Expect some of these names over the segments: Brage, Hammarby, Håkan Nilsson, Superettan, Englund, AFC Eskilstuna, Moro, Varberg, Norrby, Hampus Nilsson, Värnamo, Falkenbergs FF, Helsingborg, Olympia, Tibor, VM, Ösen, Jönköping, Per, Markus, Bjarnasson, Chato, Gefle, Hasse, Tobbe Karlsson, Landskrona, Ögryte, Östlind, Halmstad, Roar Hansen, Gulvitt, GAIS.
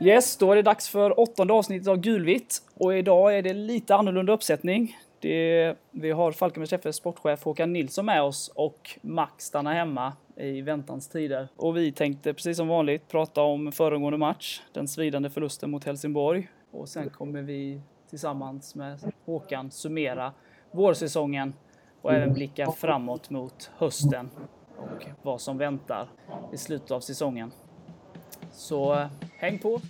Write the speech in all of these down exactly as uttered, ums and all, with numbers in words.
Yes, då är det dags för åttonde avsnittet av Gulvitt. Och idag är det lite annorlunda uppsättning. Det, vi har Falkenbergs F F sportchef Håkan Nilsson med oss och Max stannar hemma i väntans tider. Och vi tänkte precis som vanligt prata om föregående match, den svidande förlusten mot Helsingborg. Och sen kommer vi tillsammans med Håkan summera vårsäsongen och även blicka framåt mot hösten och vad som väntar i slutet av säsongen. Så häng på!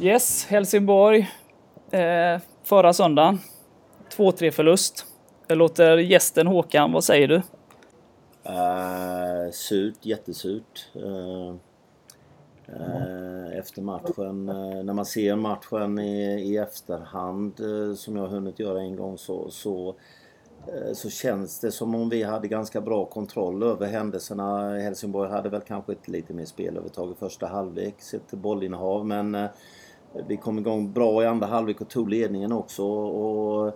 Yes, Helsingborg eh, förra söndagen. två tre förlust. Jag låter gästen Håkan, vad säger du? Uh, surt, jättesurt. Uh, uh, efter matchen, uh, när man ser matchen i, i efterhand uh, som jag har hunnit göra en gång så, så, uh, så känns det som om vi hade ganska bra kontroll över händelserna. Helsingborg hade väl kanske ett lite mer spelövertag i första halvlek, sitt bollinnehav, men uh, vi kom igång bra i andra halvlek och tog ledningen också och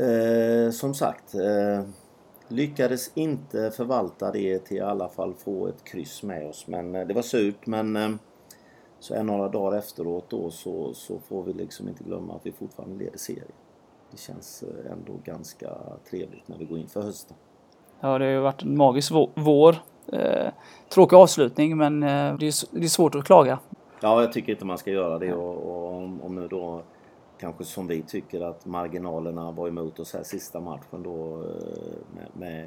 eh, som sagt eh, lyckades inte förvalta det till i alla fall få ett kryss med oss, men eh, det var surt, men eh, så en några dagar efteråt då så, så får vi liksom inte glömma att vi fortfarande leder serien. Det känns ändå ganska trevligt när vi går in för hösten. Ja, det har ju varit en magisk vår, eh, tråkig avslutning, men eh, det, är, det är svårt att klaga. Ja, jag tycker inte man ska göra det och, och om, om nu då kanske som vi tycker att marginalerna var emot oss här sista matchen då med, med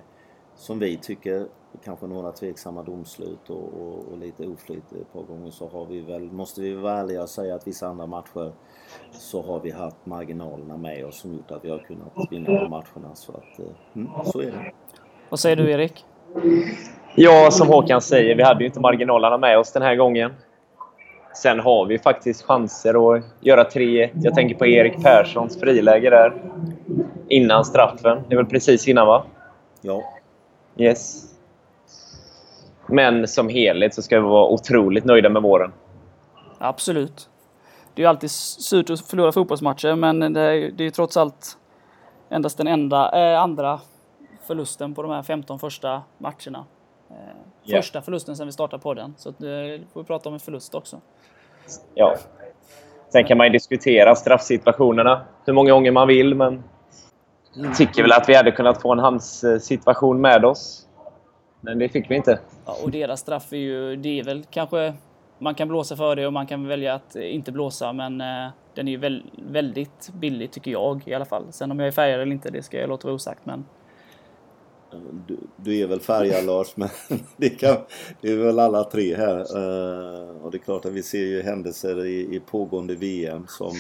som vi tycker kanske några tveksamma domslut och, och, och lite oflyt ett par gånger, så har vi väl, måste vi vara ärliga och säga att vissa andra matcher så har vi haft marginalerna med oss som gjort att vi har kunnat vinna de matcherna, så att mm, så är det. Vad säger du, Erik? Ja, som Håkan säger, vi hade ju inte marginalerna med oss den här gången. Sen har vi faktiskt chanser att göra tre. Jag tänker på Erik Perssons friläge där. Innan straffen. Det är väl precis innan, va? Ja. Yes. Men som helhet så ska vi vara otroligt nöjda med våren. Absolut. Det är ju alltid surt att förlora fotbollsmatcher. Men det är ju trots allt endast den enda, eh, andra förlusten på de här femton första matcherna. Första yeah. förlusten sen vi startade podden. Så nu får vi prata om en förlust också. Ja. Sen kan man ju diskutera straffsituationerna hur många gånger man vill, men jag tycker väl att vi hade kunnat få en hands-situation med oss. Men det fick vi inte. Ja, och deras straff är ju, det är väl kanske, man kan blåsa för det och man kan välja att inte blåsa, men eh, den är ju väl, väldigt billig tycker jag i alla fall. Sen om jag är färgad eller inte, det ska jag låta vara osagt, men Du, du är väl färgad, Lars, men det, kan, det är väl alla tre här. Eh, och det är klart att vi ser ju händelser i, i pågående V M som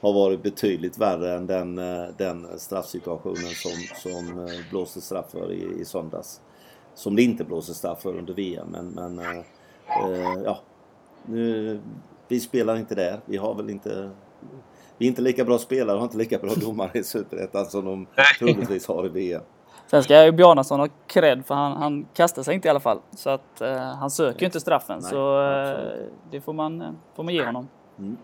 har varit betydligt värre än den, den straffsituationen som, som blåser straff för i, i söndags. Som det inte blåser straff för under V M, men, men eh, ja, nu, vi spelar inte där. Vi har väl inte... Vi är inte lika bra spelare och har inte lika bra domare i Superettan som de troligtvis har i V M. Sen ska ju Bjarnasson ha cred, för han, han kastar sig inte i alla fall. Så att eh, han söker ju inte straffen. Nej, så eh, det får man, får man ge honom. Mm.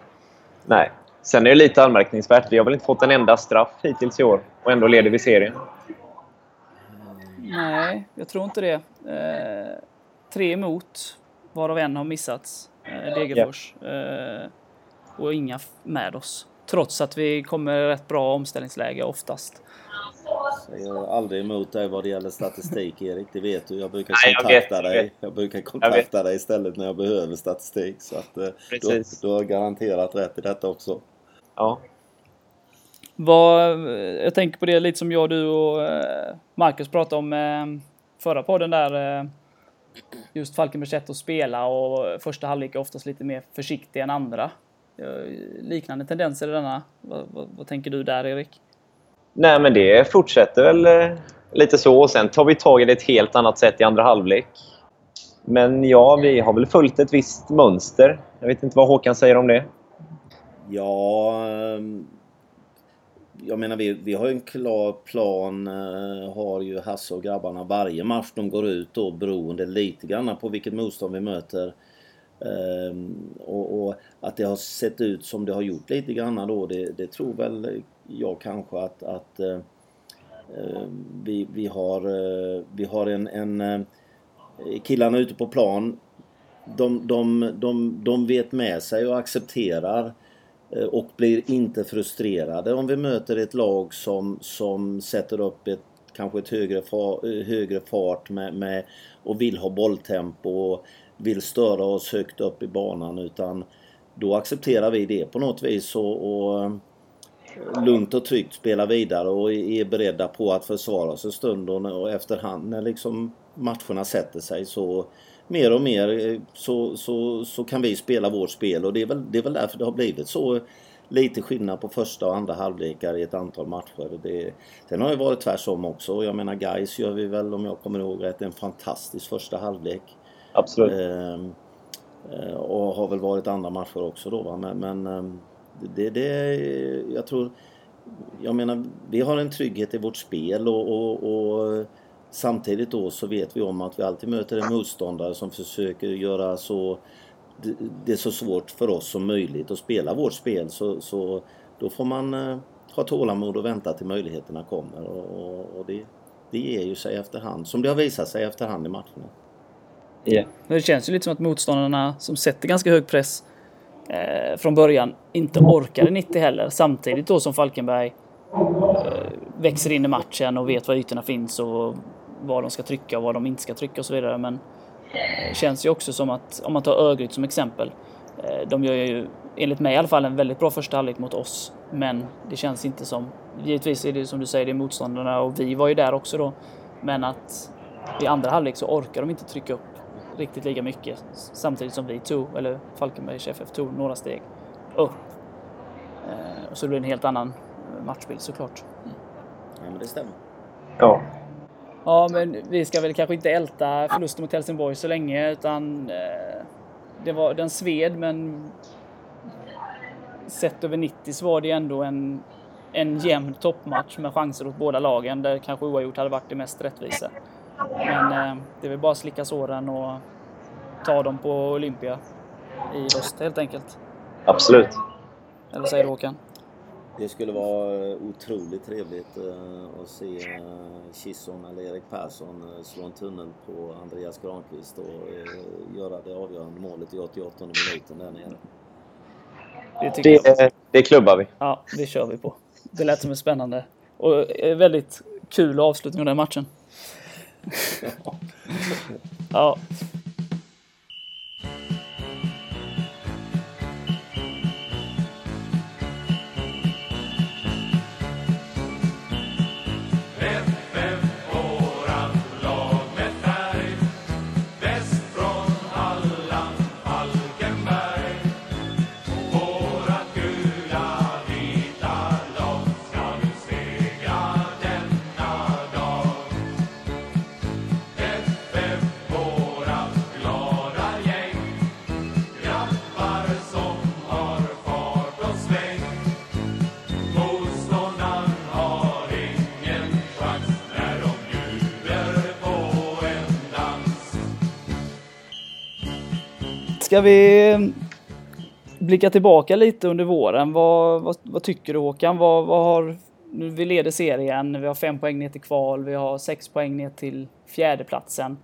Nej, sen är det lite anmärkningsvärt. Vi har väl inte fått en enda straff hittills i år. Och ändå leder vi serien. Nej, jag tror inte det. Eh, tre emot, varav en har missats. Eh, Degerfors. Yeah. Eh, och inga med oss. Trots att vi kommer rätt bra omställningsläge oftast. Jag är aldrig emot dig vad det gäller statistik, Erik, det vet du. Jag brukar kontakta, Nej, jag vet, dig. Jag brukar kontakta jag dig istället när jag behöver statistik. Så att du, du har garanterat rätt i detta också. Ja. Vad, jag tänker på det lite som jag, du och Markus pratade om förra podden där. Just Falkenbergs sätt att spela, och första halvlek är oftast lite mer försiktig än andra. Liknande tendenser i denna. Vad, vad, vad tänker du där, Erik? Nej, men det fortsätter väl lite så, och sen tar vi tag i det ett helt annat sätt i andra halvlek. Men ja, vi har väl följt ett visst mönster. Jag vet inte vad Håkan säger om det. Ja, jag menar vi, vi har ju en klar plan, har ju Hasse och grabbarna varje match de går ut, och beroende lite grann på vilket motstånd vi möter. Och, och att det har sett ut som det har gjort lite grann då, det, det tror väl jag kanske att, att vi, vi har, vi har en, en killarna ute på plan, de, de, de, de vet med sig och accepterar och blir inte frustrerade om vi möter ett lag som, som sätter upp ett, kanske ett högre, far, högre fart med, med, och vill ha bolltempo och vill störa oss högt upp i banan, utan då accepterar vi det på något vis och, och lugnt och tryggt spelar vidare och är beredda på att försvara oss en stund, och, och efterhand när liksom matcherna sätter sig så mer och mer så, så, så kan vi spela vårt spel, och det är, väl, det är väl därför det har blivit så lite skillnad på första och andra halvlekar i ett antal matcher. Det, sen har det varit tvärsom också, jag menar guys gör vi väl, om jag kommer ihåg rätt, en fantastisk första halvlek. Absolut. Ehm, och har väl varit andra matcher också då, va? Men, men det, det jag tror, jag menar vi har en trygghet i vårt spel, och, och, och samtidigt då så vet vi om att vi alltid möter en motståndare som försöker göra så, det är så svårt för oss som möjligt att spela vårt spel, så, så då får man ha tålamod och vänta till möjligheterna kommer, och, och det, det ger ju sig efterhand, som det har visat sig efterhand i matcherna. Yeah. Det känns ju lite som att motståndarna som sätter ganska hög press eh, från början inte orkar i nittio heller, samtidigt då som Falkenberg eh, växer in i matchen och vet var ytorna finns och vad de ska trycka och vad de inte ska trycka och så vidare. Men det eh, känns ju också som att om man tar Ögryte som exempel, eh, de gör ju enligt mig i alla fall en väldigt bra första halvlek mot oss, men det känns inte som, givetvis är det som du säger, det är motståndarna och vi var ju där också då, men att i andra halvlek så orkar de inte trycka upp riktigt lika mycket, samtidigt som vi tog, eller Falkenbergs F F tog några steg upp. Eh, och så blir det en helt annan matchbild såklart. Mm. Ja, men det stämmer. Ja. Ja, men vi ska väl kanske inte älta förlusten mot Helsingborg så länge, utan eh, det var den sved, men sett över nittio så var det ändå en, en jämn toppmatch med chanser åt båda lagen, där kanske oavgjort hade varit det mest rättvisa. Men eh, det vill bara slicka såren och ta dem på Olympia i höst helt enkelt. Absolut. Eller säger du, Håkan? Det skulle vara otroligt trevligt eh, att se eh, Kisson eller Erik Persson eh, slå en tunnel på Andreas Granqvist och eh, göra det avgörande målet i åttioåttonde minuten där nere. Det, det, det klubbar vi. Ja, det kör vi på. Det lät som är spännande och eh, väldigt kul avslutning av den matchen. Ja. Ska vi blicka tillbaka lite under våren? Vad, vad, vad tycker du, Håkan? Vad, vad har, vi leder serien, vi har fem poäng ner till kval, vi har sex poäng ner till fjärdeplatsen.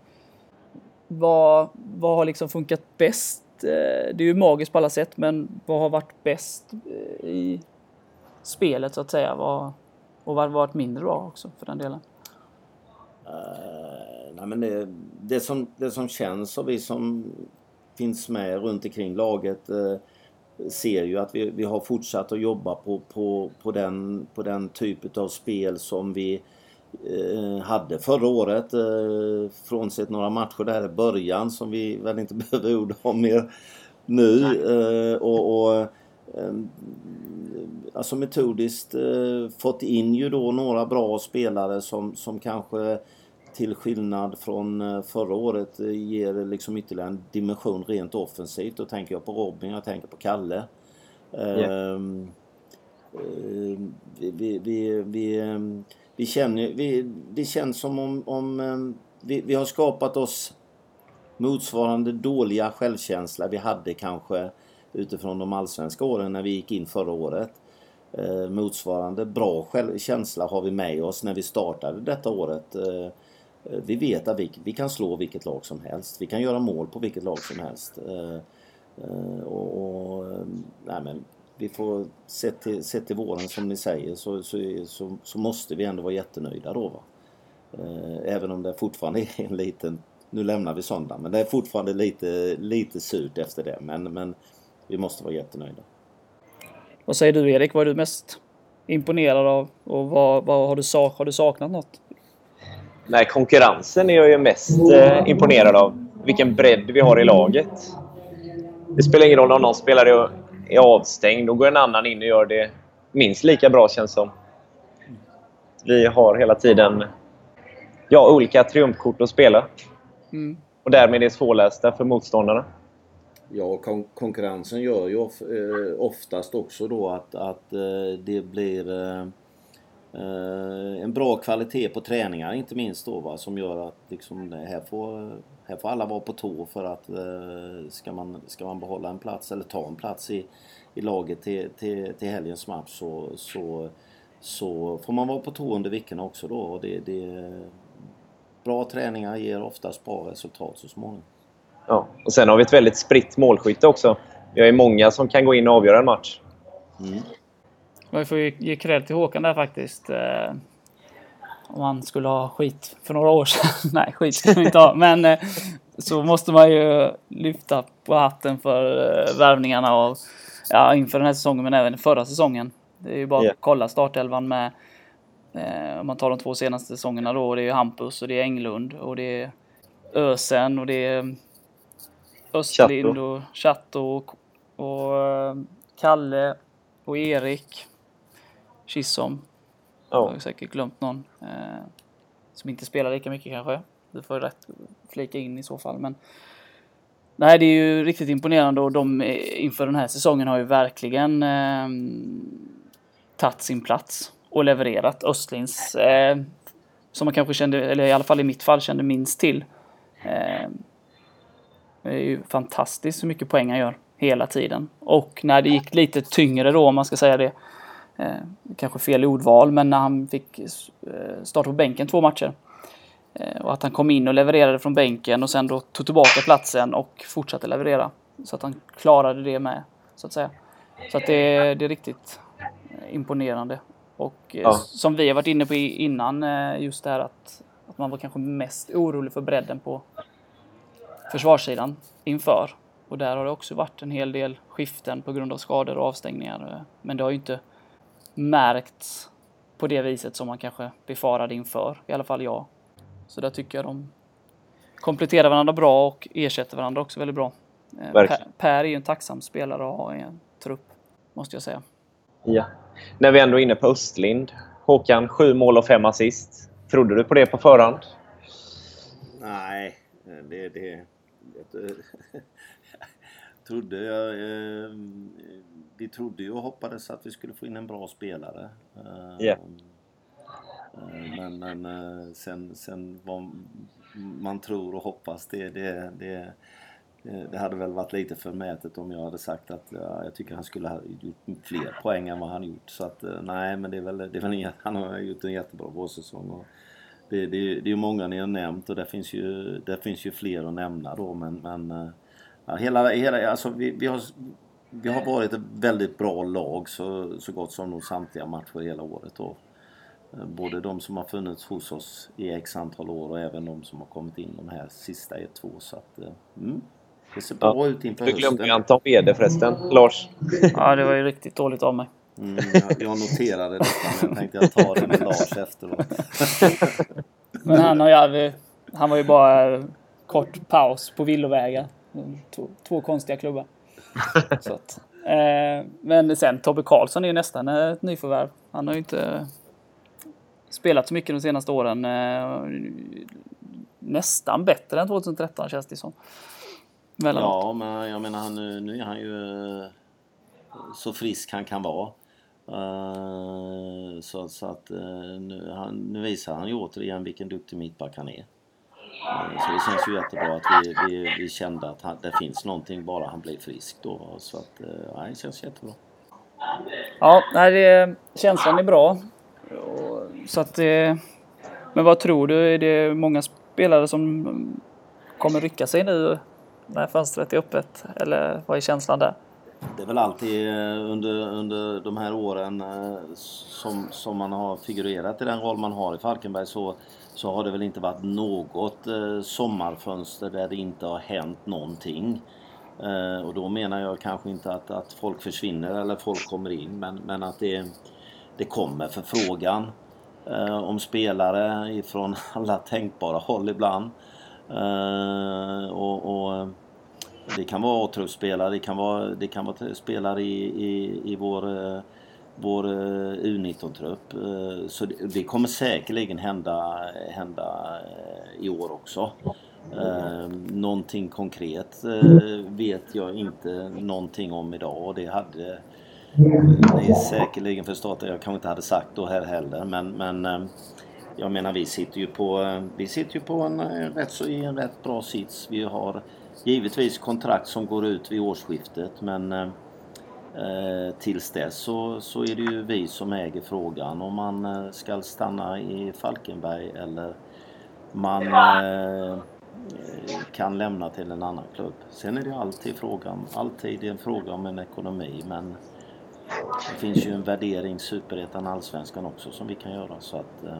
Vad, vad har liksom funkat bäst? Det är ju magiskt på alla sätt, men vad har varit bäst i spelet så att säga? Vad, och vad har varit mindre bra också för den delen? Uh, nej men det, det, som, det som känns och vi som finns med runt omkring laget eh, ser ju att vi, vi har fortsatt att jobba på, på, på, den, på den typ av spel som vi eh, hade förra året. Eh, frånsett några matcher där i början som vi väl inte behöver orda om mer nu. Eh, och, och eh, alltså metodiskt eh, fått in ju då några bra spelare som, som kanske till skillnad från förra året ger liksom ytterligare en dimension rent offensivt. Då tänker jag på Robin, jag tänker på Kalle. Yeah. Um, vi, vi, vi, vi, vi känner, vi, det känns som om, om vi, vi har skapat oss motsvarande dåliga självkänsla vi hade kanske utifrån de allsvenska åren när vi gick in förra året. Uh, motsvarande bra självkänsla har vi med oss när vi startade detta året. Uh, Vi vet att vi, vi kan slå vilket lag som helst. Vi kan göra mål på vilket lag som helst. Eh, eh, och, och, nej men, vi får se till, se till våren som ni säger så, så, så, så måste vi ändå vara jättenöjda då. Va? Eh, även om det fortfarande är en liten... Nu lämnar vi söndag, men det är fortfarande lite, lite surt efter det. Men, men vi måste vara jättenöjda. Vad säger du Erik? Vad är du mest imponerad av? Och vad, vad har, du sak, har du saknat något? Nej, konkurrensen är jag ju mest eh, imponerad av. Vilken bredd vi har i laget. Det spelar ingen roll om någon spelare är avstängd. Då går en annan in och gör det minst lika bra, känns som. Vi har hela tiden ja, olika triumfkort att spela. Mm. Och därmed är det svårlästa för motståndarna. Ja, kon- konkurrensen gör ju of- eh, oftast också då att, att eh, det blir... Eh... Uh, en bra kvalitet på träningar inte minst då, va, som gör att liksom, här, får, här får alla vara på tå för att uh, ska, man, ska man behålla en plats eller ta en plats i, i laget till, till, till helgens match så, så, så får man vara på tå under veckorna också då, och det, det, bra träningar ger oftast bra resultat så småningom. Ja, och sen har vi ett väldigt spritt målskytte också. Vi har många som kan gå in och avgöra en match. Mm. Vi får ju ge kredit till Håkan där faktiskt. Eh, om han skulle ha skit för några år sedan. Nej, skit ska vi inte ha. Men eh, så måste man ju lyfta på hatten för eh, värvningarna och, ja, inför den här säsongen men även förra säsongen. Det är ju bara yeah. att kolla startelvan med eh, om man tar de två senaste säsongerna då. Och det är ju Hampus och det är Englund och det är Ösen och det är Östlind och Chato och, och eh, Kalle och Erik. Kissom. Oh. Jag har säkert glömt någon eh, som inte spelar lika mycket kanske. Du får rätt flika in i så fall. Men nej, det är ju riktigt imponerande och de inför den här säsongen har ju verkligen eh, tagit sin plats och levererat. Östlins eh, som man kanske kände, eller i alla fall i mitt fall kände minst till. Eh, det är ju fantastiskt hur mycket poäng han gör hela tiden. Och när det gick lite tyngre då, om man ska säga det, Eh, kanske fel ordval, men när han fick eh, starta på bänken två matcher eh, och att han kom in och levererade från bänken och sen då tog tillbaka platsen och fortsatte leverera så att han klarade det med, så att säga, så att det, det är riktigt imponerande och eh, ja. Som vi har varit inne på innan eh, just det här att, att man var kanske mest orolig för bredden på försvarssidan inför, och där har det också varit en hel del skiften på grund av skador och avstängningar eh, men det har ju inte märkt på det viset som man kanske befarade inför, i alla fall jag. Så där tycker jag de kompletterar varandra bra och ersätter varandra också väldigt bra. Per, Per är ju en tacksam spelare att ha i en trupp, måste jag säga. Ja, när vi ändå är inne på Östlind. Håkan, sju mål och fem assist. Trodde du på det på förhand? Nej, det är det. Trodde jag... Eh, vi trodde ju och hoppades att vi skulle få in en bra spelare. Yeah. Men, men sen, sen vad man tror och hoppas, det, det, det, det hade väl varit lite förmätet om jag hade sagt att ja, jag tycker han skulle ha gjort fler poäng än vad han gjort. Så att nej, men det är väl, det är väl en, han har gjort en jättebra vårsäsong. Och det, det, det är ju många ni har nämnt och det finns ju, det finns ju fler att nämna då. Men, men ja, hela, hela, alltså vi, vi har... Vi har varit ett väldigt bra lag så, så gott som nog samtliga matcher hela året. Och både de som har funnits hos oss i x antal år och även de som har kommit in de här sista ett två. Så att, mm. Det ser bra ja. ut inför hösten. Du glömde ju att ta med det förresten, Lars. Ja, det var ju riktigt dåligt av mig. Mm, jag, jag noterade det, men jag tänkte jag tar det med Lars efteråt. Men han, och jag, han var ju bara kort paus på villovägar. Två, två konstiga klubbar. Så att, eh, men sen, Tobbe Karlsson är ju nästan ett nyförvärv. Han har ju inte spelat så mycket de senaste åren. Eh, nästan bättre än tjugotretton känns det som. Mellan. Ja, men jag menar, han, nu är han ju så frisk han kan vara. Uh, så, så att uh, nu, han, nu visar han ju återigen vilken duktig mittback han är. Uh, så det känns ju jättebra att vi, vi, vi kände att han, det finns någonting bara han blir frisk då. Så att uh, ja, det känns jättebra. Ja, det, känslan är bra. Så att, men vad tror du? Är det många spelare som kommer rycka sig nu när fönstret är öppet? Eller vad är känslan där? Det är väl alltid under, under de här åren som, som man har figurerat i den roll man har i Falkenberg, så, så har det väl inte varit något sommarfönster där det inte har hänt någonting. Och då menar jag kanske inte att, att folk försvinner eller folk kommer in, men, men att det, det kommer för frågan om spelare från alla tänkbara håll ibland. Och... och det kan vara A-truppspelare, det kan vara, det kan vara spelare i, i, i vår, vår U nitton-trupp. Så det, det kommer säkerligen hända, hända i år också. Någonting konkret vet jag inte någonting om idag, och det hade det är säkerligen förstått att jag kanske inte hade sagt då här heller, men, men jag menar vi sitter ju på, vi sitter ju på en, rätt, i en rätt bra sits. Vi har givetvis kontrakt som går ut vid årsskiftet, men eh, tills dess så, så är det ju vi som äger frågan om man eh, ska stanna i Falkenberg eller man eh, kan lämna till en annan klubb. Sen är det alltid frågan, alltid är en fråga om en ekonomi, men det finns ju en värdering Superettan, Allsvenskan också som vi kan göra, så att eh,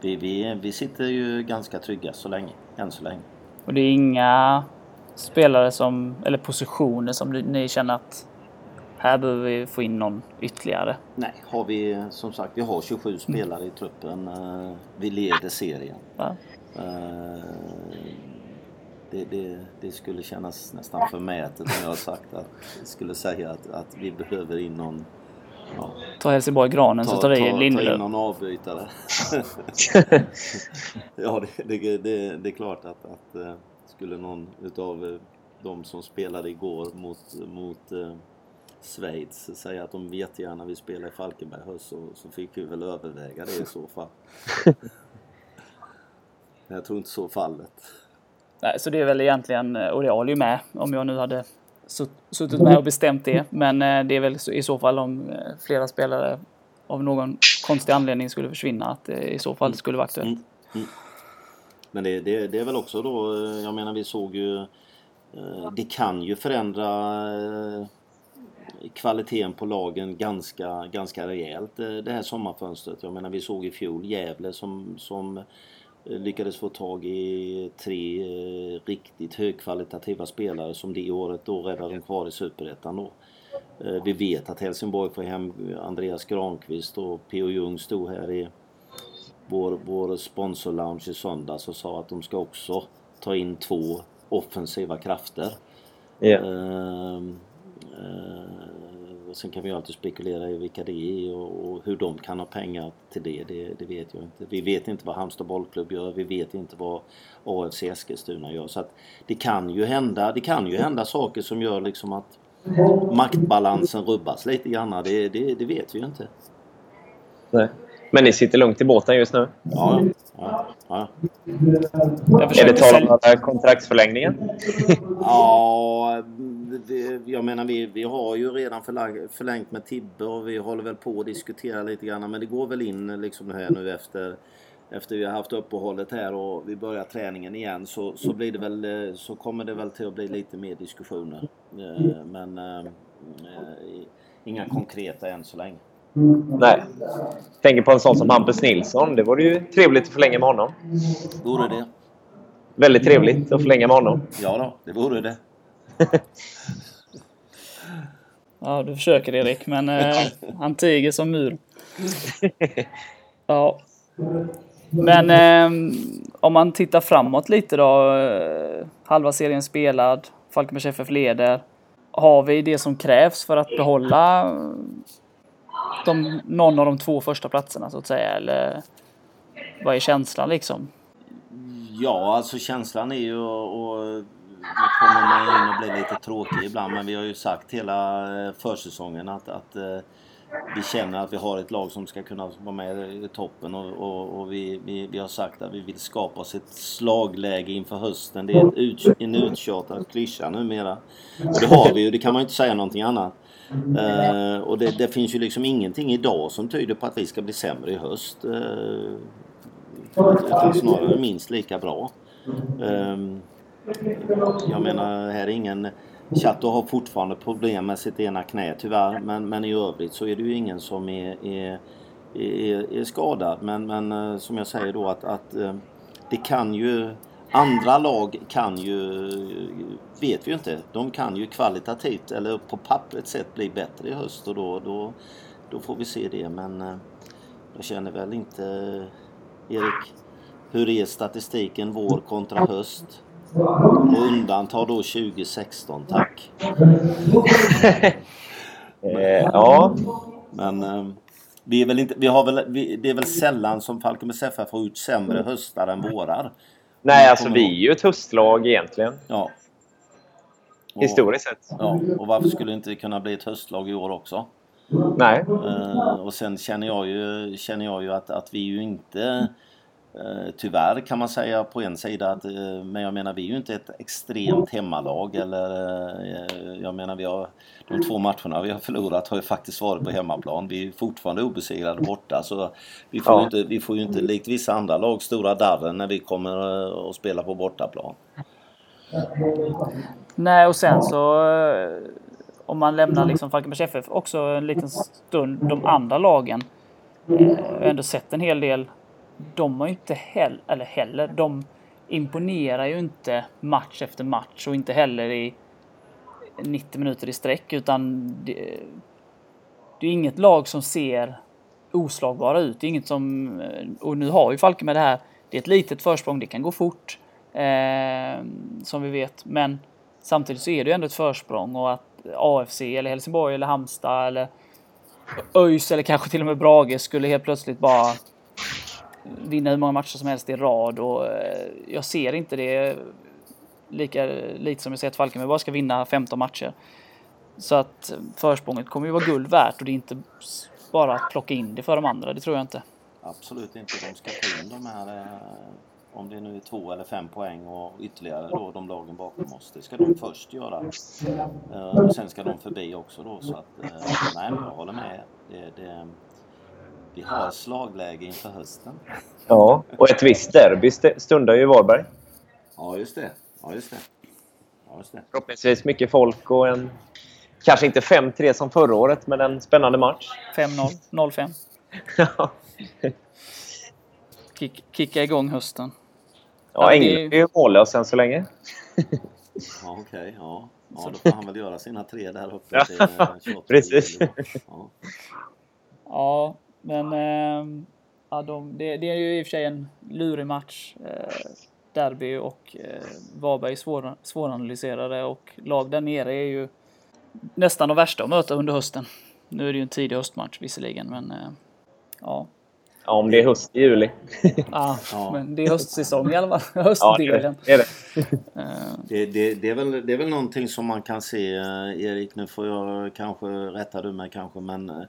vi, vi, vi sitter ju ganska trygga så länge, än så länge. Och det är inga spelare som, eller positioner som ni känner att här behöver vi få in någon ytterligare? Nej, har vi, som sagt, vi har tjugosju spelare i truppen. Vi leder serien. Ja. Det, det, det skulle kännas nästan förmätet om jag har sagt att skulle säga att, att vi behöver in någon. Ja. Ta Helsingborg granen ta, så tar vi ta, Lindlöf. Ta in någon avbytare. Ja, det, det, det, det är klart att, att skulle någon utav de som spelade igår mot, mot eh, Schweiz säga att de jättegärna vill spela i Falkenberg höst, så, så fick vi väl överväga det i så fall. Men jag tror inte så fallet. Nej, så det är väl egentligen, och det håller ju med om jag nu hade suttit med och bestämt det, men det är väl i så fall om flera spelare av någon konstig anledning skulle försvinna, att det i så fall skulle vara aktuellt. Mm. Mm. Men det, det, det är väl också då, jag menar vi såg ju, det kan ju förändra kvaliteten på lagen ganska, ganska rejält det här sommarfönstret. Jag menar vi såg i fjol Gefle som, som lyckades få tag i tre eh, riktigt högkvalitativa spelare som det året då räddade kvar i Superettan då. Eh, vi vet att Helsingborg får hem Andreas Granqvist, och P O. Jung stod här i vår, vår sponsorlounge i söndags och sa att de ska också ta in två offensiva krafter. Yeah. Eh, eh, sen kan vi alltid spekulera i vilka det är och, och hur de kan ha pengar till det, det, det vet jag inte. Vi vet inte vad Halmstad bollklubb gör, vi vet inte vad A F C Eskilstuna gör, så att det kan ju hända, det kan ju hända saker som gör liksom att maktbalansen rubbas lite grann, det, det, det vet vi ju inte. Nej. Men ni sitter lugnt i båten just nu? Ja, ja, ja. Är det tal om den här kontraktsförlängningen? Ja, det, jag menar vi, vi har ju redan förlag, förlängt med Tibbe, och vi håller väl på att diskutera lite grann. Men det går väl in liksom här nu efter, efter vi har haft uppehållet här och vi börjar träningen igen. Så, så, blir det väl, så kommer det väl till att bli lite mer diskussioner. Men äh, inga konkreta än så länge. Nej, tänker på en sån som Hampus Nilsson. Det var ju trevligt att förlänga med honom. Vore det? väldigt trevligt att förlänga med honom. Ja då, det vore det. Ja, du försöker Erik, men eh, han tiger som mur. Ja. Men eh, om man tittar framåt lite då, eh, halva serien spelad, Falkenbergs F F leder. Har vi det som krävs för att behålla de, någon av de två första platserna så att säga, eller vad är känslan liksom? Ja, alltså känslan är ju, och nu kommer man in och blir lite tråkig ibland, men vi har ju sagt hela försäsongen att, att vi känner att vi har ett lag som ska kunna vara med i toppen, och, och, och vi, vi, vi har sagt att vi vill skapa oss ett slagläge inför hösten. Det är ett ut, en uttjatad klyscha numera. Och det har vi ju, det kan man ju inte säga någonting annat. Uh, och det, det finns ju liksom ingenting idag som tyder på att vi ska bli sämre i höst. Uh, utan snarare minst lika bra. Uh, jag menar, här är ingen... Chato har fortfarande problem med sitt ena knä tyvärr, men, men i övrigt så är det ju ingen som är, är, är, är skadad. Men, men som jag säger då att, att det kan ju, andra lag kan ju, vet vi ju inte, de kan ju kvalitativt eller på pappret sett bli bättre i höst, och då, då, då får vi se det. Men jag känner väl inte, Erik, hur är statistiken vår kontra höst? Och undantag då tjugo sexton, tack. men, ja, men eh, vi är väl inte, vi har väl, vi, det är väl sällan som Falkenbergs F F har ut sämre höstar än vårar. Nej, alltså vi är ju ett höstlag egentligen. Ja. Och, historiskt sett. Ja, och varför skulle det inte kunna bli ett höstlag i år också? Nej. Eh, och sen känner jag ju, känner jag ju att, att vi ju inte... Tyvärr kan man säga på en sida att, men jag menar, vi är ju inte ett extremt hemmalag, eller jag menar, vi har de två matcherna vi har förlorat har ju faktiskt varit på hemmaplan. Vi är fortfarande obesegrade borta, så vi får, ja. inte, vi får ju inte likt vissa andra lag stora darren när vi kommer och spelar på bortaplan. Nej, och sen så om man lämnar liksom Falkenbergs F F också en liten stund, de andra lagen, jag har ändå sett en hel del. De har ju inte heller, eller heller, de imponerar ju inte match efter match, och inte heller i nittio minuter i sträck, utan det, det är inget lag som ser oslagbara ut. Det är inget som, och nu har ju Falken med det här, det är ett litet försprång, det kan gå fort, eh, som vi vet, men samtidigt så är det ju ändå ett försprång, och att A F C eller Helsingborg eller Halmstad eller Ös eller kanske till och med Brage skulle helt plötsligt bara vinna hur många matcher som helst i rad, och jag ser inte det lika lite som jag ser att Falkenberg bara ska vinna femton matcher. Så att försprånget kommer ju vara guld värt, och det är inte bara att plocka in det för de andra, det tror jag inte. Absolut inte, de ska ta in de här, om det nu är två eller fem poäng och ytterligare då de lagen bakom oss, det ska de först göra, och sen ska de förbi också då, så att nej, jag håller med, det, det vi har slagläge inför hösten. Ja, och ett visst derby stundar ju i Varberg. Ja, just det. Ja, just det. Ja, just det. Förhoppningsvis mycket folk och en... Kanske inte fem tre som förra året, men en spännande match. fem noll, noll fem. Ja. Kick, kicka igång hösten. Ja, Englund är ju mållös sen så länge. Ja, okej. Okay, ja. Ja, då får han väl göra sina tre där uppe. Till, ja, precis. Ja. Ja. Men eh, ja, de, det, det är ju i och för sig en lurig match, eh, derby, och eh, Varberg är svår, svåranalyserade, och lag där nere är ju nästan de värsta att möta under hösten. Nu är det ju en tidig höstmatch visserligen, men eh, ja. Ja, om det är höst i juli. Ja, ja, men det är höstsäsong i alla fall. Höstdelen. Ja, det är det. Det, det, det, är väl, det är väl någonting som man kan se, Erik, nu får jag kanske rätta du mig kanske, men... Eh,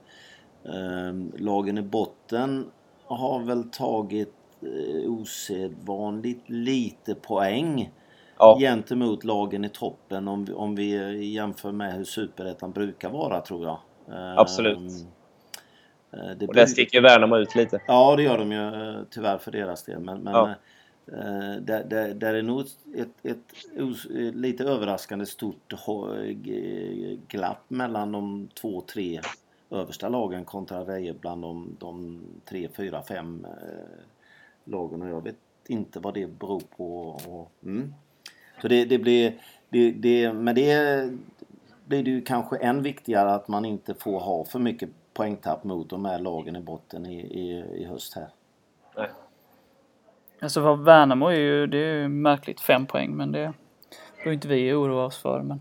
lagen i botten har väl tagit eh, osedvanligt lite poäng, ja, gentemot lagen i toppen, om, om vi jämför med hur Superettan brukar vara, tror jag. Eh, Absolut. Eh, det och där bru- sticker Värnamo ut lite. Ja, det gör de ju tyvärr för deras del. Men, men ja. eh, där, där, där är nog ett, ett, ett os- lite överraskande stort glapp mellan de två, tre översta lagen kontra det bland de, de tre, fyra, fem eh, lagen, och jag vet inte vad det beror på. Och, mm. Så det, det blir... Det, det, men det blir det ju kanske än viktigare att man inte får ha för mycket poängtapp mot de här lagen i botten i, i, i höst här. Nej. Alltså vad Värnamo är ju, det är ju märkligt fem poäng, men det får inte vi oroa oss för. Men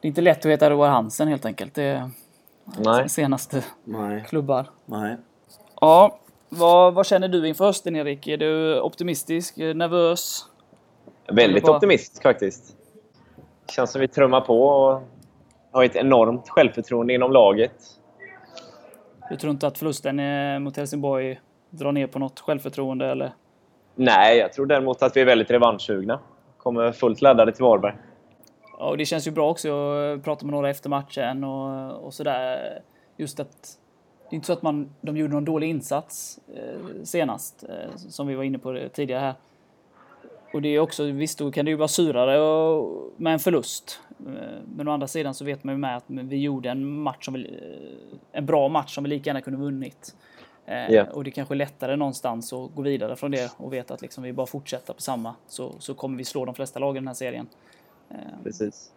det är inte lätt att veta Roar Hansen helt enkelt. Det är Nej. senaste Nej. klubbar. Nej. Ja, vad, vad känner du inför hösten, Erik? Är du optimistisk, nervös? Väldigt optimistisk faktiskt. Känns som vi trummar på och har ett enormt självförtroende inom laget. Du tror inte att förlusten mot Helsingborg drar ner på något självförtroende eller? Nej, jag tror däremot att vi är väldigt revanschsugna. Kommer fullt laddade till Varberg. Ja, och det känns ju bra också. Jag pratade med några efter matchen och, och sådär. Just att det är inte så att man, de gjorde någon dålig insats eh, senast. Eh, som vi var inne på tidigare här. Och det är också, visst då kan det ju vara surare och, med en förlust. Men å andra sidan så vet man ju med att vi gjorde en match som vi, en bra match som vi lika gärna kunde vunnit. Yeah. Och det kanske är lättare någonstans att gå vidare från det och veta att liksom vi bara fortsätter på samma. Så, så kommer vi slå de flesta lagen i den här serien. Precis.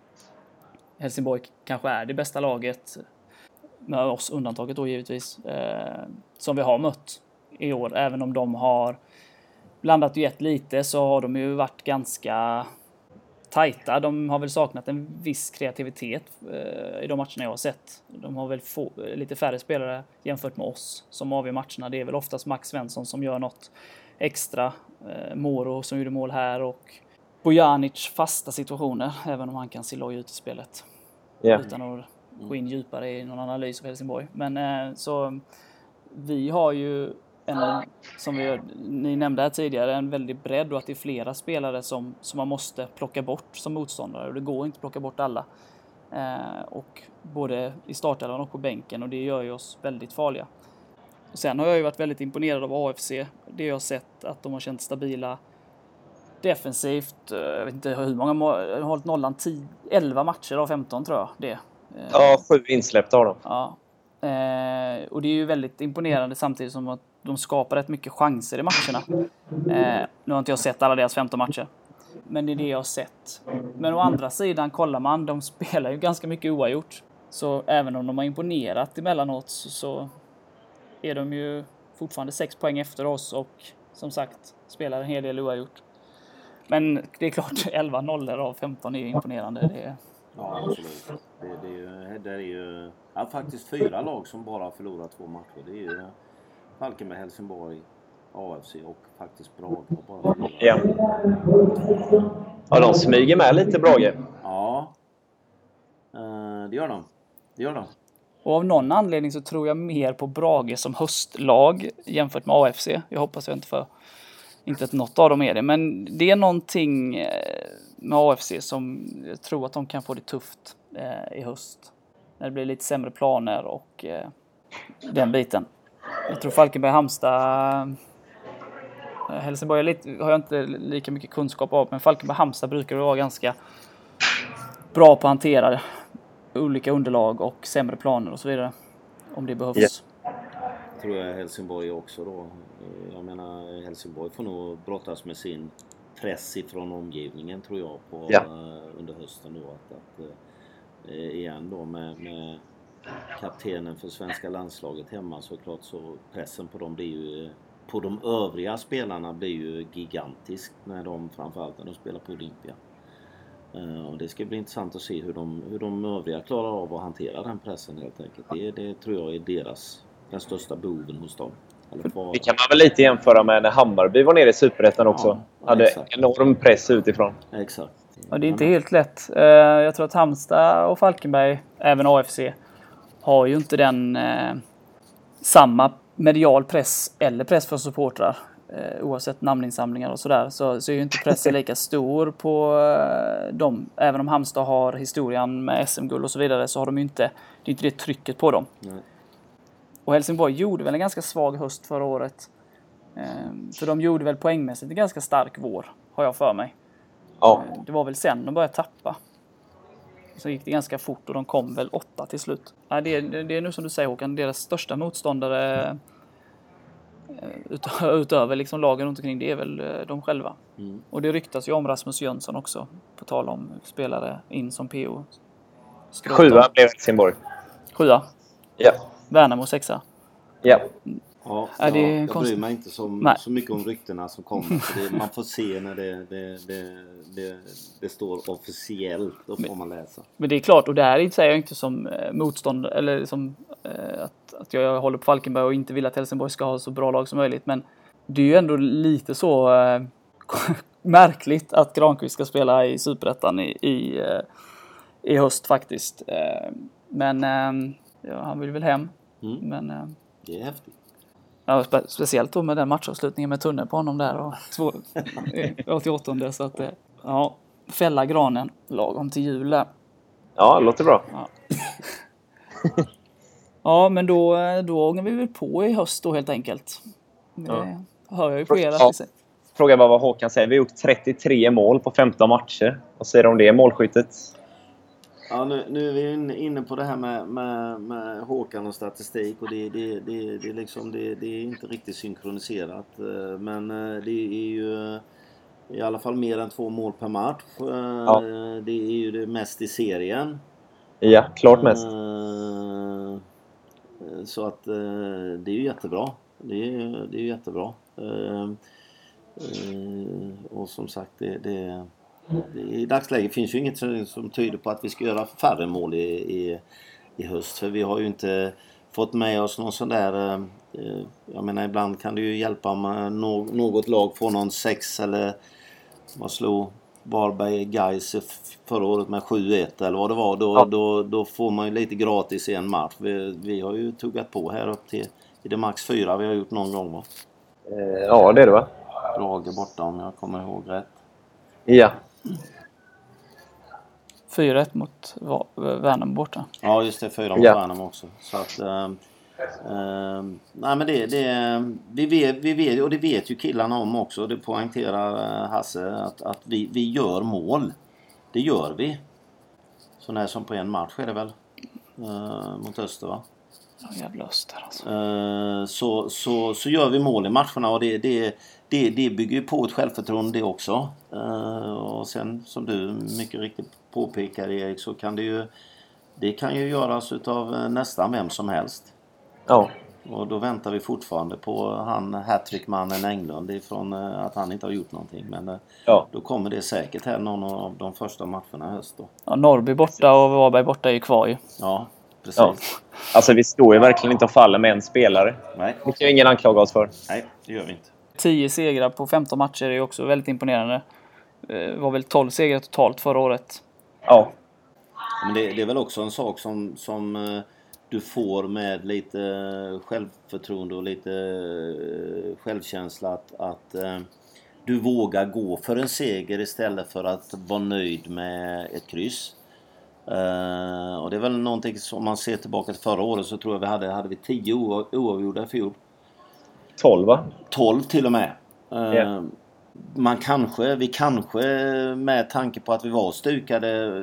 Helsingborg kanske är det bästa laget, med oss undantaget då givetvis, som vi har mött i år. Även om de har blandat och gett lite så har de ju varit ganska tajta. De har väl saknat en viss kreativitet eh, i de matcherna jag har sett. De har väl få, lite färre spelare jämfört med oss som avgör matcherna. Det är väl oftast Max Svensson som gör något extra. Eh, Moro som gjorde mål här och Bojanic fasta situationer, även om han kan se loj ut i spelet. Yeah. Utan att gå in djupare i någon analys av Helsingborg. Men eh, så vi har ju en, som vi, ni nämnde här tidigare, en väldigt bredd och att det är flera spelare som, som man måste plocka bort som motståndare, och det går inte att plocka bort alla eh, och både i startelvan och på bänken, och det gör ju oss väldigt farliga. Och sen har jag ju varit väldigt imponerad av A F C, det jag har sett att de har känt stabila defensivt. Jag vet inte hur många mål, hållit nollan elva matcher av femton tror jag det. Ja, sju insläppta har de. Ja. Eh, och det är ju väldigt imponerande samtidigt som att de skapar rätt mycket chanser i matcherna. Eh, nu har inte jag sett alla deras femton matcher. Men det är det jag har sett. Men å andra sidan kollar man, de spelar ju ganska mycket oavgjort. Så även om de har imponerat emellanåt så, så är de ju fortfarande sex poäng efter oss och som sagt spelar en hel del oavgjort. Men det är klart, elva noll av femton är ju imponerande. Det är... Ja, absolut. Det, det är ju, det är ju ja, faktiskt fyra lag som bara förlorar två matcher. Det är ju Falkenberg, Helsingborg, A F C och faktiskt Brage. Och bara ja. ja, de smyger med lite Brage. Ja, eh, det gör de. Det gör de. Och av någon anledning så tror jag mer på Brage som höstlag jämfört med A F C. Jag hoppas jag inte för inte att något av dem är det. Men det är någonting med A F C som jag tror att de kan få det tufft eh, i höst. När det blir lite sämre planer och eh, den biten. Jag tror Falkenberg, Halmstad, Helsingborg är lite, har jag inte lika mycket kunskap av, men Falkenberg, Halmstad brukar vara ganska bra på att hantera olika underlag och sämre planer och så vidare om det behövs. Yeah. Jag tror jag Helsingborg också då. Jag menar Helsingborg får nog brottas med sin press ifrån omgivningen tror jag på yeah. under hösten då att, att igen då med, med kaptenen för svenska landslaget hemma såklart, så pressen på dem blir ju, på de övriga spelarna blir ju gigantisk när de, framförallt när de spelar på Olympia. Uh, och det ska bli intressant att se hur de, hur de övriga klarar av att hantera den pressen helt enkelt. Det, det tror jag är deras, den största boven hos dem. Vi kan man väl lite jämföra med när Hammarby var nere i Superettan också. Ja, ja, hade exakt. Enorm press utifrån. Ja, exakt. Ja, det är inte helt lätt. Uh, jag tror att Halmstad och Falkenberg, även A F C, har ju inte den eh, samma medial press eller press för supportrar eh, oavsett namninsamlingar och sådär, så, så är ju inte pressen lika stor på eh, dem. Även om Halmstad har historien med S M-guld och så vidare, så har de ju inte det, är inte det trycket på dem. Nej. Och Helsingborg gjorde väl en ganska svag höst förra året, eh, för de gjorde väl poängmässigt en ganska stark vår, har jag för mig. Ja. Det var väl sen de började tappa. Så gick det ganska fort och de kom väl åtta till slut. Ja, det, är, det är nu som du säger Håkan, deras största motståndare utöver liksom lagen runt omkring, det är väl de själva. Mm. Och det ryktas ju om Rasmus Jönsson också, på tal om spelare in som P O. Sjua blev Helsingborg. Sjua? Ja. Värnamo sexa. Ja. Ja, är det jag konst... bryr mig inte så, så mycket om ryktena som kommer. Så det, man får se när det, det, det, det, det står officiellt. Då får men, man läsa. Men det är klart, och det här säger jag inte som motstånd eller som eh, att, att jag håller på Falkenberg och inte vill att Helsingborg ska ha så bra lag som möjligt. Men det är ju ändå lite så eh, märkligt att Granqvist ska spela i Superettan i, i, eh, i höst faktiskt. Eh, men eh, ja, han vill väl hem. Mm. Men, eh, det är häftigt. Ja, spe- speciellt då med den matchavslutningen med tunnel på honom där och två, åttioåttonde, så att ja, fälla granen lagom till jul. Ja, det låter bra. Ja, ja, men då, då ångar vi väl på i höst då helt enkelt. Det ja. Hör jag ju på er. Ja. Fråga bara vad Håkan säger. Vi har gjort trettiotre mål på femton matcher. Vad säger du om det målskyttet? Ja, nu, nu är vi inne på det här med, med, med Håkan och statistik, och det, det, det, det, liksom, det, det är inte riktigt synkroniserat. Men det är ju i alla fall mer än två mål per match. Ja. Det är ju det mest i serien. Ja, klart mest. Så att det är ju jättebra. Det är, det är jättebra. Och som sagt, det, det i dagsläget finns ju inget som tyder på att vi ska göra färre mål i, i, i höst. För vi har ju inte fått med oss någon sån där... Eh, jag menar, ibland kan det ju hjälpa om no, något lag får någon sex eller... Vad slog Varberg Gais förra året med sju ett eller vad det var. Då, ja. då, då får man ju lite gratis i en match. Vi, vi har ju tuggat på här upp till... I det max fyra vi har gjort någon gång, va? Eh, ja, det är det, va? Brage borta om jag kommer ihåg rätt. Ja. fyra ett mot Värnamo borta. Ja, just det, fyra mot ja. Värnamo också. Så att eh, eh, nej, men det det vi vet, vi vet, och det vet ju killarna om också. Det poängterar Hasse att att vi vi gör mål. Det gör vi. Så när som på en match är det väl eh, mot Öster, va? Ja, jävla Öster alltså. Eh, så så så gör vi mål i matcherna, och det det Det, det bygger ju på ett självförtroende det också. Uh, och sen som du mycket riktigt påpekar, Erik, så kan det ju det kan ju göras utav nästan vem som helst. Ja. Och då väntar vi fortfarande på han hattrickmannen Englund ifrån uh, att han inte har gjort någonting. Men uh, ja. Då kommer det säkert här någon av de första matcherna höst då. Ja, Norrby borta och Varberg borta är ju kvar ju. Ja, precis. Ja. Alltså vi står ju verkligen inte och faller med en spelare. Nej. Det kan ju ingen anklaga oss för. Nej, det gör vi inte. tio segrar på femton matcher är också väldigt imponerande. Det var väl tolv segrar totalt förra året. Ja. Men det, det är väl också en sak som, som du får med lite självförtroende och lite självkänsla. Att, att du vågar gå för en seger istället för att vara nöjd med ett kryss. Och det är väl någonting som man ser tillbaka till förra året, så tror jag vi hade, hade vi tio oavgjorda i fjol. tolv, va? tolv till och med. Yeah. Man kanske, vi kanske med tanke på att vi var stukade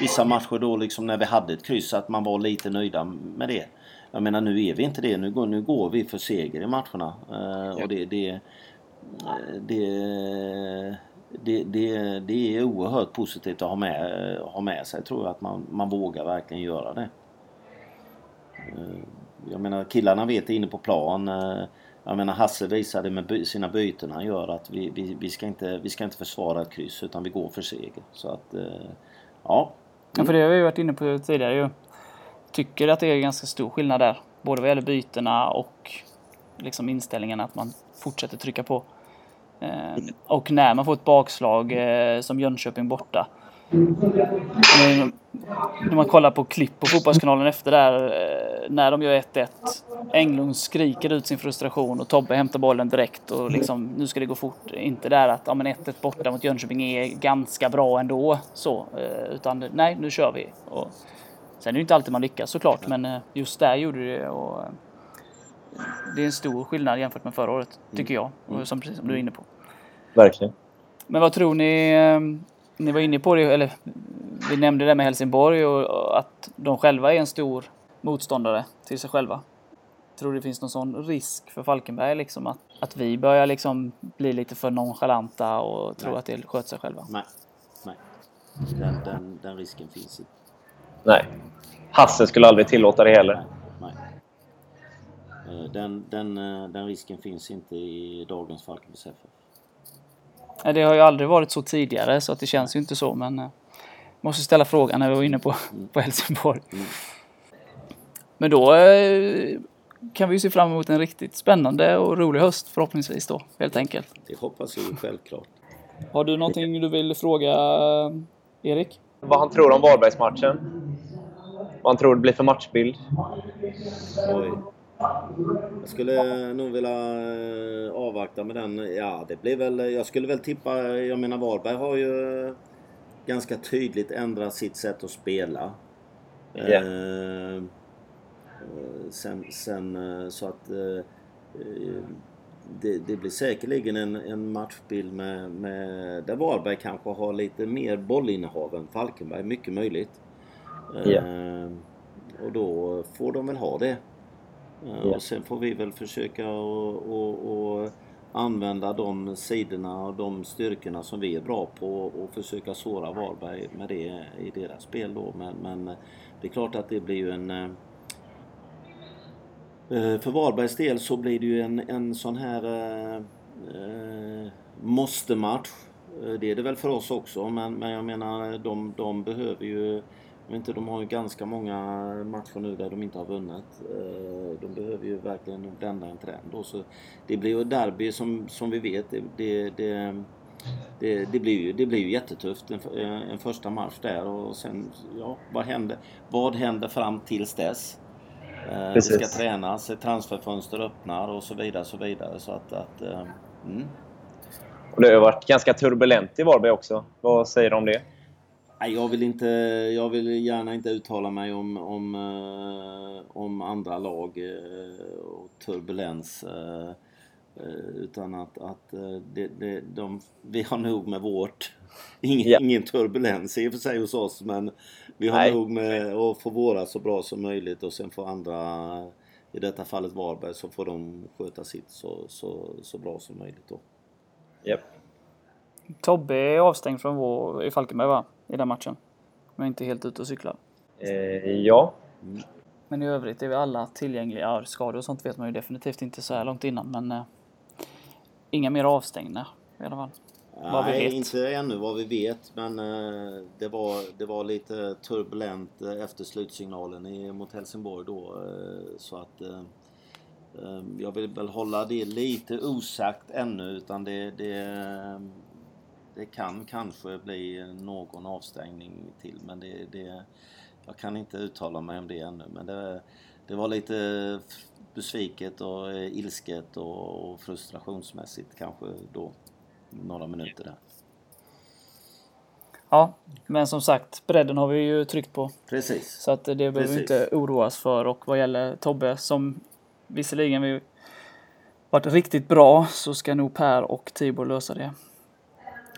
vissa matcher då liksom när vi hade ett kryss, att man var lite nöjda med det. Jag menar, nu är vi inte det. Nu går, nu går vi för seger i matcherna. Yeah. Och det, det, det, det, det, det är oerhört positivt att ha med, ha med sig. Jag tror att man, man vågar verkligen göra det. Jag menar, killarna vet inne på plan. Jag menar, Hasse visade med by- sina byten han gör att vi, vi, vi, ska inte, vi ska inte försvara ett kryss, utan vi går för seger. Så att, eh, ja. Ja, för det har vi ju varit inne på tidigare. Jag tycker att det är ganska stor skillnad där. Både vad gäller bytena och liksom inställningen att man fortsätter trycka på. Eh, och när man får ett bakslag eh, som Jönköping borta. Men när man kollar på klipp på fotbollskanalen efter där, när de gör ett ett, Englund skriker ut sin frustration och Tobbe hämtar bollen direkt och liksom, nu ska det gå fort. Inte där att ja, men ett ett borta mot Jönköping är ganska bra ändå, så, utan nej, nu kör vi. Och sen är det inte alltid man lyckas såklart, men just där gjorde det, och det är en stor skillnad jämfört med förra året, tycker jag, och som, precis som du är inne på. Verkligen. Men vad tror ni... Ni var inne på det, eller vi nämnde det med Helsingborg och att de själva är en stor motståndare till sig själva. tror det finns någon sån risk för Falkenberg liksom att, att vi börjar liksom bli lite för nonchalanta och tro att det sköter sig själva. Nej, nej. Den, den, den risken finns inte. Nej, Hasse skulle aldrig tillåta det heller. Nej, nej. Den, den, den risken finns inte i dagens Falkenbergs F F. Nej, det har ju aldrig varit så tidigare så att det känns ju inte så, men måste ställa frågan när vi var inne på, mm. på Helsingborg. Mm. Men då kan vi ju se fram emot en riktigt spännande och rolig höst förhoppningsvis då, helt enkelt. Det hoppas vi självklart. Har du någonting du vill fråga Erik? Vad han tror om Varbergsmatchen? Vad han tror det blir för matchbild? Oj. Jag skulle nog vilja avvakta med den. Ja, det blir väl, jag skulle väl tippa, jag menar Varberg har ju ganska tydligt ändrat sitt sätt att spela. Yeah. Eh, sen, sen så att eh, det, det blir säkerligen en, en matchbild med, med där Varberg kanske har lite mer bollinnehav än Falkenberg, mycket möjligt. Eh, yeah. Och då får de väl ha det. Yeah. Och sen får vi väl försöka och, och, och använda de sidorna och de styrkorna som vi är bra på och försöka såra Varberg med det i deras spel då. Men, men det är klart att det blir ju en... För Varbergs del så blir det ju en, en sån här eh, måste-match. Det är det väl för oss också, men, men jag menar de, de behöver ju... Inte, de har ju ganska många matcher nu där de inte har vunnit. De behöver ju verkligen vända en trend. Och så det blir ju derby som, som vi vet. Det, det, det, det, det, blir ju, det blir ju jättetufft en, en första match där. Och sen, ja, vad händer? Vad händer fram tills dess? Precis. Det ska tränas, transferfönster öppnar och så vidare. Så vidare. Så att, att, mm. Och det har varit ganska turbulent i Varberg också. Vad säger du om det? Jag vill, inte, jag vill gärna inte uttala mig om, om, om andra lag och turbulens utan att, att det, det, de, vi har nog med vårt, ingen, yeah. ingen turbulens i och för sig hos oss, men vi har Nej. nog med att få våra så bra som möjligt och sen får andra, i detta fallet Varberg, så får de sköta sitt så, så, så bra som möjligt då. Yep. Tobbe är avstängd från vår, i Falkenberg va? I den matchen. Men inte helt ute och cyklar. Eh, ja. Mm. Men i övrigt är vi alla tillgängliga. Skador och sånt vet man ju definitivt inte så här långt innan. Men eh, inga mer avstängda i alla fall. Nej, inte ännu vad vi vet. Men eh, det, var, det var lite turbulent eh, efter slutsignalen i, mot Helsingborg då. Eh, så att eh, eh, jag vill väl hålla det lite osagt ännu. Utan det... det eh, Det kan kanske bli någon avstängning till, men det, det, jag kan inte uttala mig om det ännu. Men det, det var lite besviket och ilsket och, och frustrationsmässigt kanske då, några minuter där. Ja, men som sagt, bredden har vi ju tryckt på. Precis. Så att det behöver Precis. vi inte oroas för. Och vad gäller Tobbe, som visserligen vi varit riktigt bra, så ska nog Per och Tibor lösa det.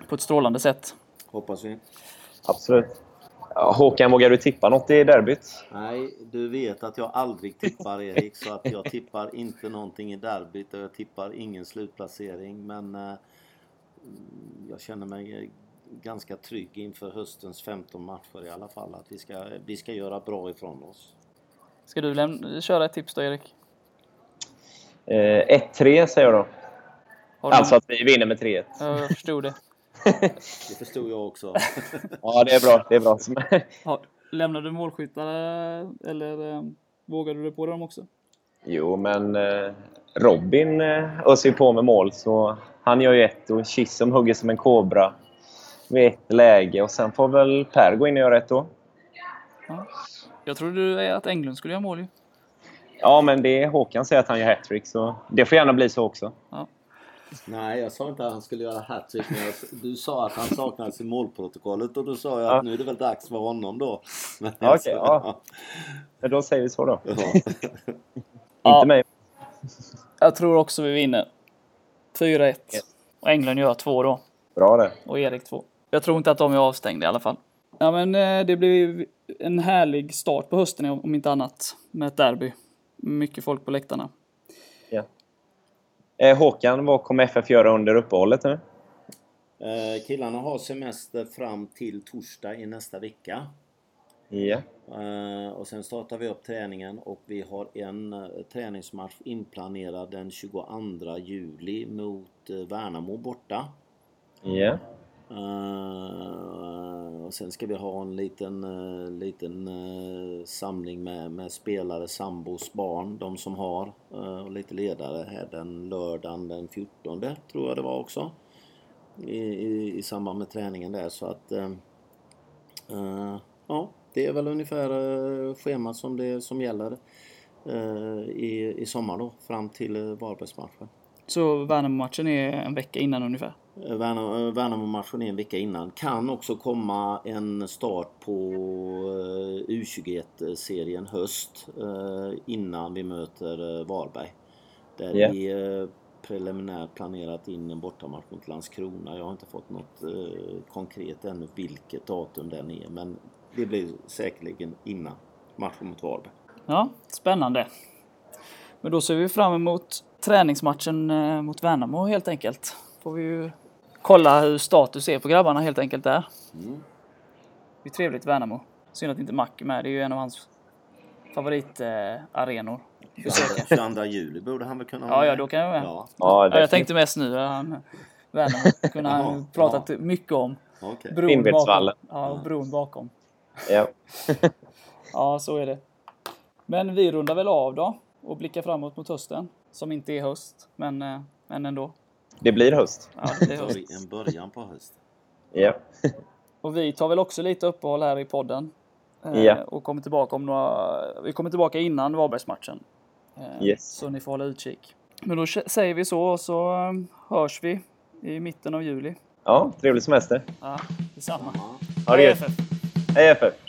På ett strålande sätt. Hoppas vi. Absolut. Ja, Håkan, vågar du tippa något i derbyt? Nej, du vet att jag aldrig tippar, Erik. Så att jag tippar inte någonting i derbyt. Och jag tippar ingen slutplacering. Men eh, jag känner mig ganska trygg inför höstens femton matcher i alla fall. Att vi ska, vi ska göra bra ifrån oss. Ska du läm- köra ett tips då, Erik? Eh, ett tre säger jag då. Alltså att vi vinner med tre ett. Ja, jag förstod det. Det förstod jag också. Ja, det är bra, det är bra. Ja, lämnar du målskyttare eller eh, vågar du det på dem också? Jo, men eh, Robin eh, öser ju på med mål, så han gör ju ett och Kiss som hugger som en kobra vid ett läge, och sen får väl Per gå in och göra ett då. Ja. Jag trodde att Englund skulle göra mål ju. Ja, men det Håkan säger att han gör hattrick, så det får gärna bli så också. Ja. Nej, jag sa inte att han skulle göra hattrick. Du sa att han saknades i målprotokollet, och då sa jag att ja. nu är det väl dags för honom då. Men ja, alltså, okej, ja. Ja. Då säger vi så då. Ja. Inte ja. mig. Jag tror också vi vinner. fyra ett. Yes. Och Englund gör två då. Bra det. Och Erik två. Jag tror inte att de är avstängda i alla fall. Ja, men det blir en härlig start på hösten om inte annat med ett derby. mycket folk på läktarna. Ja. Eh, Håkan, vad kommer F F göra under uppehållet nu? Eh, killarna har semester fram till torsdag i nästa vecka. Ja. Eh, och sen startar vi upp träningen och vi har en eh, träningsmatch inplanerad den tjugoandra juli mot eh, Värnamo borta. Ja. Uh, och sen ska vi ha en liten, uh, liten uh, samling med, med spelare, sambos, barn, de som har uh, och lite ledare här den lördagen den fjortonde tror jag det var också i, i, i samband med träningen där, så att uh, uh, ja, det är väl ungefär uh, schemat som, det, som gäller uh, i, i sommar då fram till uh, Varbergsmatchen. Så Värnamo-matchen är en vecka innan ungefär? Värnamo-matchen är en vecka innan. Kan också komma en start på U tjugoett-serien höst innan vi möter Varberg. Där yeah. vi är preliminärt planerat in en bortamatch mot Landskrona. Jag har inte fått något konkret ännu vilket datum den är. Men det blir säkerligen innan matchen mot Varberg. Ja, spännande. Men då ser vi fram emot träningsmatchen mot Värnamo helt enkelt. Får vi ju kolla hur status är på grabbarna helt enkelt där. Mm. Det är trevligt Värnamo. Synd att inte Mac är med. Det är ju en av hans favoritarenor. Eh, tjugoandra juli borde han väl kunna vara. Ja, ja, då kan jag vara med. Ja. Ja, ja, jag tänkte mest nu han Värnamo kunde han pratat ja. mycket om. Okay. Bron bakom. Ja, bron bakom. Ja. Ja, så är det. Men vi rundar väl av då och blickar framåt mot hösten. Som inte är höst, men, men ändå. Det blir höst. Ja, det är höst. En början på höst. Ja. Och vi tar väl också lite uppehåll här i podden. Ja. Och kommer tillbaka om några... Vi kommer tillbaka innan Varbergsmatchen. Yes. Så ni får hålla utkik. Men då säger vi så och så hörs vi i mitten av juli. Ja, trevlig semester. Ja, detsamma. Ja. Ha det gött. Hej F F. Hej F F.